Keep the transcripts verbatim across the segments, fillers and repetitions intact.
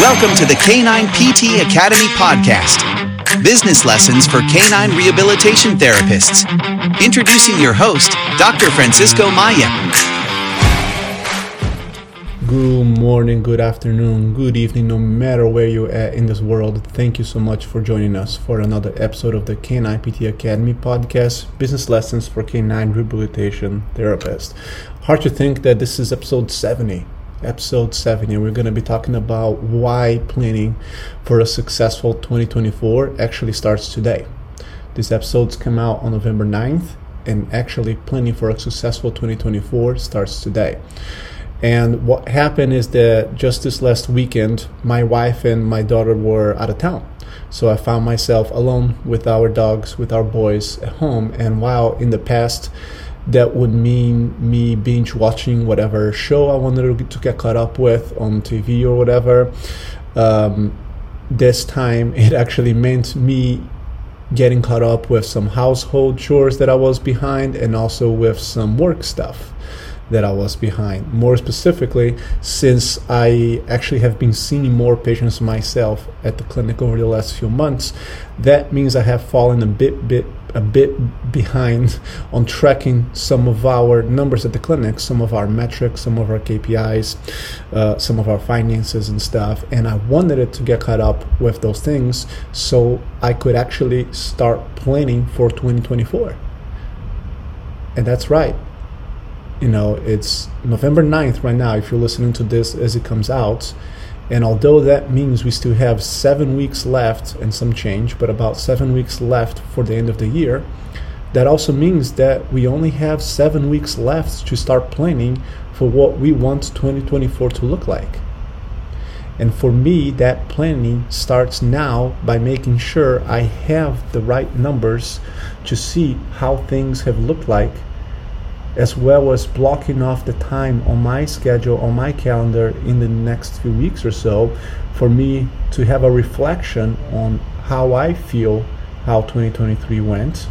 Welcome to the K nine P T Academy podcast. Business lessons for canine rehabilitation therapists. Introducing your host, Doctor Francisco Maya. Good morning, good afternoon, good evening, no matter where you're at in this world. Thank you so much for joining us for another episode of the K nine P T Academy podcast, Business Lessons for Canine Rehabilitation Therapists. Hard to think that this is episode seventy. Episode seventy, and we're going to be talking about why planning for a successful twenty twenty-four actually starts today. These episodes come out on November ninth, and actually planning for a successful twenty twenty-four starts today. And what happened is that just this last weekend, my wife and my daughter were out of town. So I found myself alone with our dogs, with our boys at home. And while in the past, that would mean me binge watching whatever show I wanted to get caught up with on T V or whatever, um, this time it actually meant me getting caught up with some household chores that I was behind, and also with some work stuff that I was behind. More specifically, since I actually have been seeing more patients myself at the clinic over the last few months, that means I have fallen a bit, bit, a bit behind on tracking some of our numbers at the clinic, some of our metrics, some of our K P Is, uh, some of our finances and stuff. And I wanted it to get caught up with those things so I could actually start planning for twenty twenty-four. And that's right. You know, it's November ninth right now if you're listening to this as it comes out. And although that means we still have seven weeks left and some change, but about seven weeks left for the end of the year, that also means that we only have seven weeks left to start planning for what we want twenty twenty-four to look like. And for me, that planning starts now by making sure I have the right numbers to see how things have looked like, as well as blocking off the time on my schedule, on my calendar in the next few weeks or so for me to have a reflection on how I feel, how twenty twenty-three went,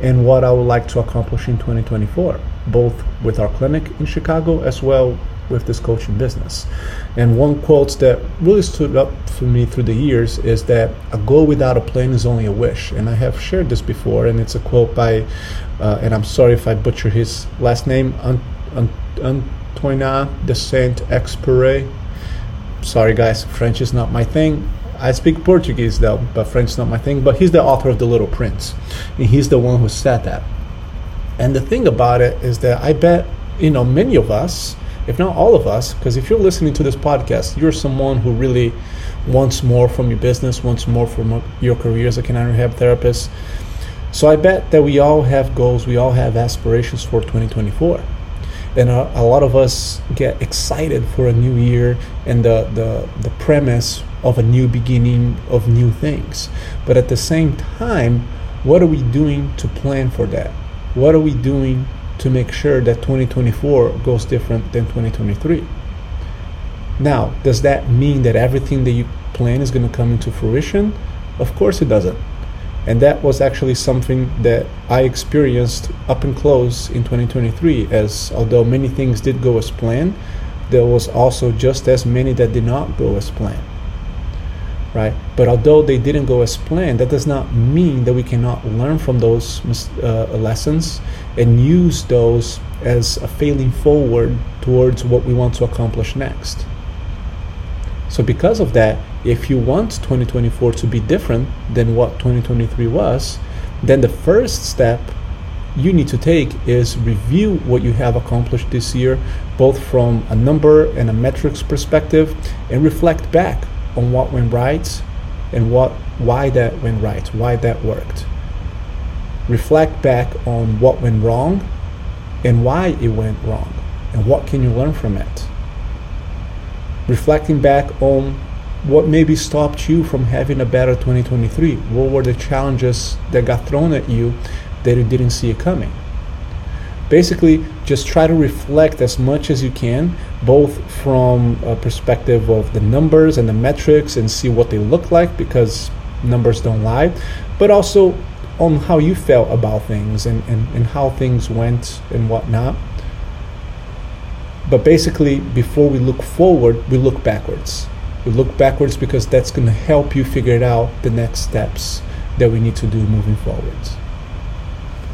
and what I would like to accomplish in twenty twenty-four, both with our clinic in Chicago as well with this coaching business. And one quote that really stood up for me through the years is that a goal without a plan is only a wish. And I have shared this before, and it's a quote by, uh, and I'm sorry if I butcher his last name, Antoine de Saint-Exupéry. Sorry guys, French is not my thing. I speak Portuguese though, but French is not my thing. But he's the author of The Little Prince, and he's the one who said that. And the thing about it is that I bet, you know, many of us, if not all of us, because if you're listening to this podcast, you're someone who really wants more from your business, wants more from your career as a canine rehab therapist. So I bet that we all have goals, we all have aspirations for twenty twenty-four. And a, a lot of us get excited for a new year and the, the, the premise of a new beginning of new things. But at the same time, what are we doing to plan for that? What are we doing to make sure that twenty twenty-four goes different than twenty twenty-three? Now, does that mean that everything that you plan is going to come into fruition? Of course it doesn't. And that was actually something that I experienced up and close in twenty twenty-three, as although many things did go as planned, there was also just as many that did not go as planned. Right? But although they didn't go as planned, that does not mean that we cannot learn from those uh, lessons and use those as a failing forward towards what we want to accomplish next. So because of that, if you want twenty twenty-four to be different than what twenty twenty-three was, then the first step you need to take is review what you have accomplished this year, both from a number and a metrics perspective, and reflect back on what went right and what why that went right, why that worked. Reflect back on what went wrong and why it went wrong, and what can you learn from it. Reflecting back on what maybe stopped you from having a better twenty twenty-three. What were the challenges that got thrown at you that you didn't see it coming? Basically, just try to reflect as much as you can, both from a perspective of the numbers and the metrics and see what they look like, because numbers don't lie, but also on how you felt about things and, and, and how things went and whatnot. But basically, before we look forward, we look backwards. You look backwards because that's going to help you figure out the next steps that we need to do moving forward.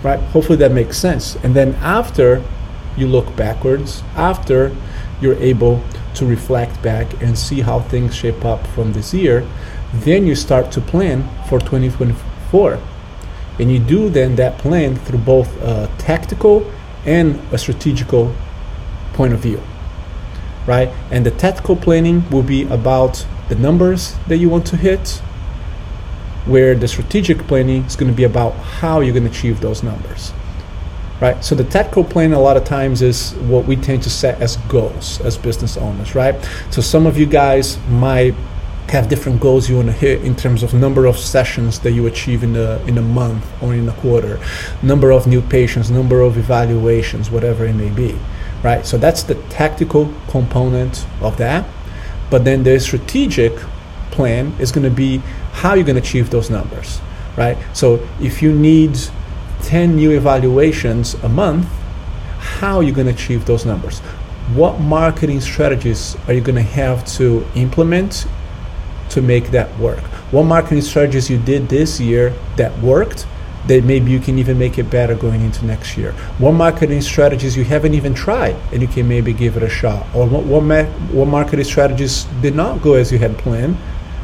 Right? Hopefully that makes sense. And then after you look backwards, after you're able to reflect back and see how things shape up from this year, then you start to plan for twenty twenty-four. And you do then that plan through both a tactical and a strategical point of view, right? And the tactical planning will be about the numbers that you want to hit, where the strategic planning is going to be about how you're going to achieve those numbers, right? So the tactical plan a lot of times is what we tend to set as goals as business owners, right? So some of you guys might have different goals you want to hit in terms of number of sessions that you achieve in a in a month or in a quarter, number of new patients, number of evaluations, whatever it may be, right? So that's the tactical component of that. But then the strategic plan is going to be how you're going to achieve those numbers, right? So if you need ten new evaluations a month, how are you going to achieve those numbers? What marketing strategies are you going to have to implement to make that work? What marketing strategies you did this year that worked, that maybe you can even make it better going into next year? What marketing strategies you haven't even tried and you can maybe give it a shot? Or what, what, ma- what marketing strategies did not go as you had planned,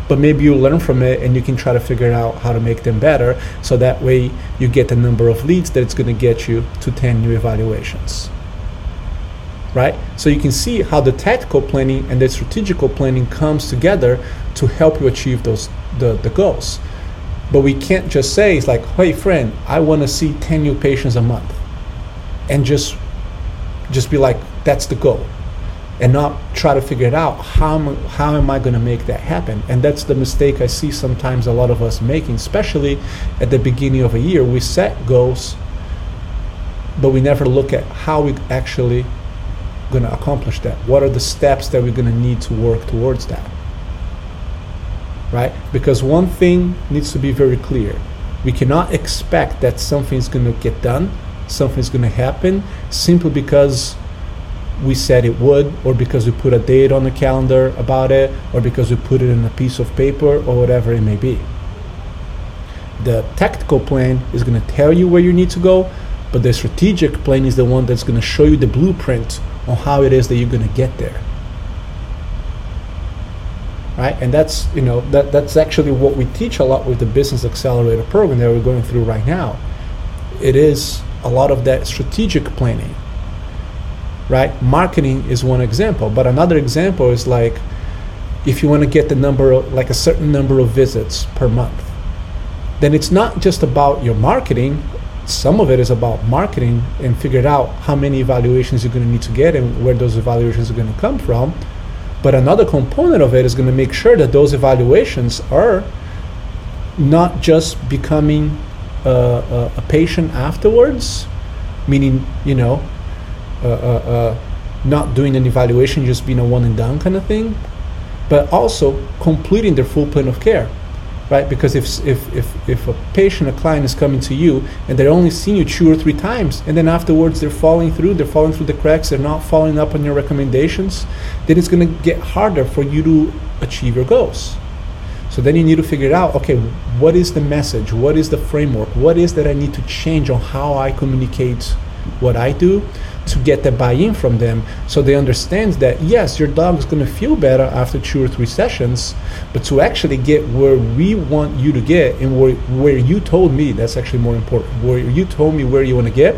but maybe you learn from it and you can try to figure out how to make them better, so that way you get the number of leads that it's going to get you to ten new evaluations, right? So you can see how the tactical planning and the strategical planning comes together to help you achieve those the, the goals. But we can't just say, it's like, hey friend, I want to see ten new patients a month, and just just be like, that's the goal, and not try to figure it out, how am, how am I going to make that happen? And that's the mistake I see sometimes a lot of us making, especially at the beginning of a year. We set goals, but we never look at how we actually going to accomplish that. What are the steps that we're going to need to work towards that, right? Because one thing needs to be very clear. We cannot expect that something's going to get done, something's going to happen, simply because we said it would, or because we put a date on the calendar about it, or because we put it in a piece of paper, or whatever it may be. The tactical plan is going to tell you where you need to go, but the strategic plan is the one that's going to show you the blueprint on how it is that you're going to get there, right? And that's, you know, that that's actually what we teach a lot with the Business Accelerator Program that we're going through right now. It is a lot of that strategic planning, right? Marketing is one example, but another example is like, if you want to get the number of, like a certain number of visits per month, then it's not just about your marketing. Some of it is about marketing and figured out how many evaluations you're going to need to get and where those evaluations are going to come from. But another component of it is going to make sure that those evaluations are not just becoming a, a, a patient afterwards, meaning, you know, uh, uh, uh, not doing an evaluation, just being a one and done kind of thing, but also completing their full plan of care. Right? Because if, if if if a patient, a client is coming to you and they're only seeing you two or three times, and then afterwards they're falling through, they're falling through the cracks, they're not following up on your recommendations, then it's going to get harder for you to achieve your goals. So then you need to figure out, okay, what is the message? What is the framework? What is that I need to change on how I communicate what I do to get the buy-in from them, so they understand that yes, your dog is going to feel better after two or three sessions, but to actually get where we want you to get and where, where you told me, that's actually more important, where you told me where you want to get,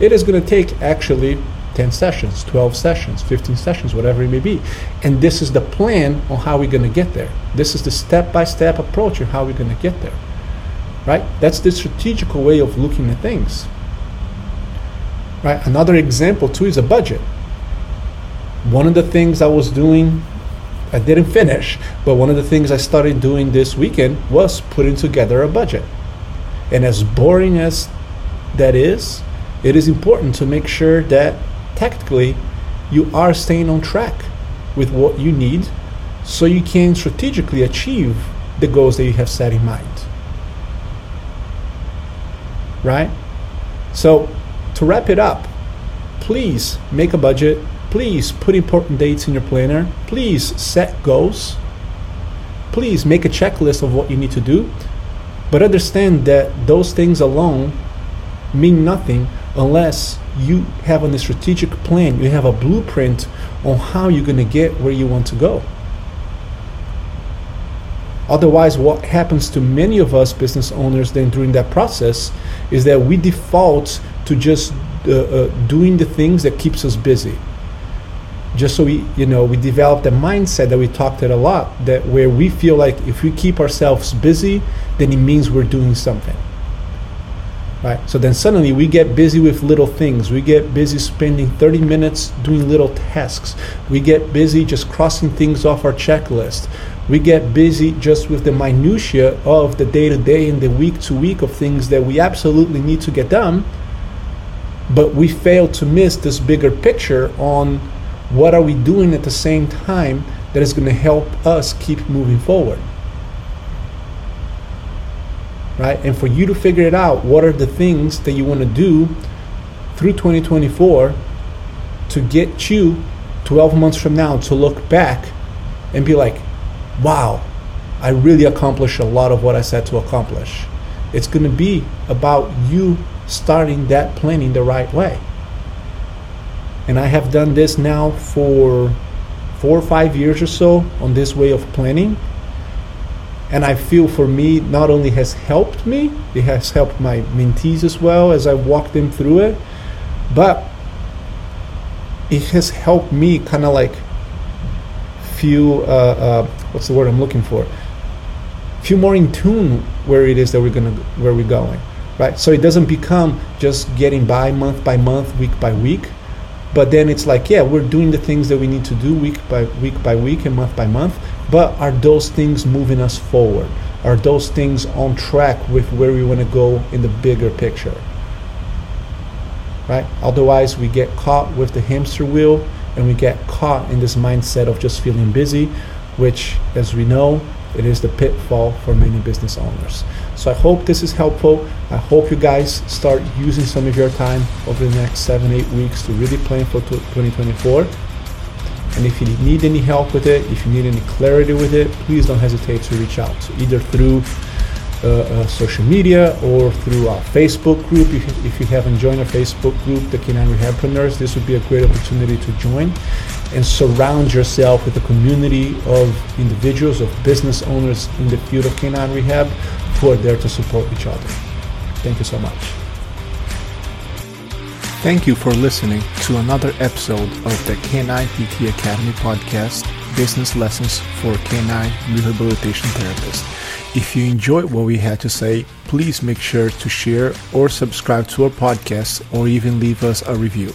it is going to take actually ten sessions, twelve sessions, fifteen sessions, whatever it may be. And this is the plan on how we're going to get there. This is the step-by-step approach of how we're going to get there, right? That's the strategical way of looking at things. Right? Another example too is a budget. One of the things I was doing, I didn't finish, but one of the things I started doing this weekend was putting together a budget. And as boring as that is, it is important to make sure that tactically you are staying on track with what you need, so you can strategically achieve the goals that you have set in mind, right? So, to wrap it up, please make a budget, please put important dates in your planner, please set goals, please make a checklist of what you need to do, but understand that those things alone mean nothing unless you have a strategic plan, you have a blueprint on how you're going to get where you want to go. Otherwise, what happens to many of us business owners then during that process is that we default to just uh, uh, doing the things that keeps us busy. Just so we, you know, we develop the mindset that we talked at a lot, that where we feel like if we keep ourselves busy, then it means we're doing something. Right? So then suddenly we get busy with little things. We get busy spending thirty minutes doing little tasks. We get busy just crossing things off our checklist. We get busy just with the minutia of the day-to-day and the week-to-week of things that we absolutely need to get done, but we fail to miss this bigger picture on what are we doing at the same time that is going to help us keep moving forward. Right? And for you to figure it out, what are the things that you want to do through twenty twenty-four to get you twelve months from now to look back and be like, wow, I really accomplished a lot of what I said to accomplish. It's going to be about you starting that planning the right way. And I have done this now for four or five years or so on this way of planning. And I feel for me, not only has helped me, it has helped my mentees as well as I walk them through it, but it has helped me kind of like feel, uh, uh, what's the word I'm looking for? Feel more in tune where it is that we're gonna, where we're going, right? So it doesn't become just getting by month by month, week by week, but then it's like, yeah, we're doing the things that we need to do week by week by week and month by month, but are those things moving us forward? Are those things on track with where we want to go in the bigger picture? Right? Otherwise, we get caught with the hamster wheel and we get caught in this mindset of just feeling busy, which, as we know, it is the pitfall for many business owners. So I hope this is helpful. I hope you guys start using some of your time over the next seven, eight weeks to really plan for twenty twenty-four. And if you need any help with it, if you need any clarity with it, please don't hesitate to reach out. So either through uh, uh, social media or through our Facebook group. If you, if you haven't joined our Facebook group, the K nine Rehab Partners, this would be a great opportunity to join and surround yourself with a community of individuals, of business owners in the field of canine rehab who are there to support each other. Thank you so much. Thank you for listening to another episode of the K nine P T Academy podcast, Business Lessons for K nine Rehabilitation Therapists. If you enjoyed what we had to say, please make sure to share or subscribe to our podcast or even leave us a review.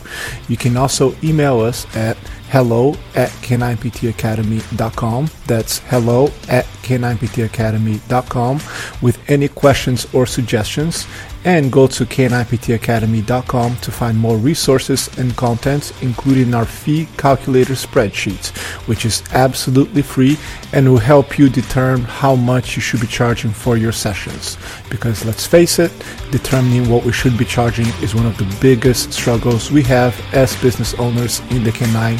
You can also email us at hello at k nine p t academy dot com. That's hello at k nine p t academy dot com with any questions or suggestions. And go to k nine p t academy dot com to find more resources and contents, including our fee calculator spreadsheets, which is absolutely free and will help you determine how much you should be charging for your sessions. Because let's face it, determining what we should be charging is one of the biggest struggles we have as business owners in the canine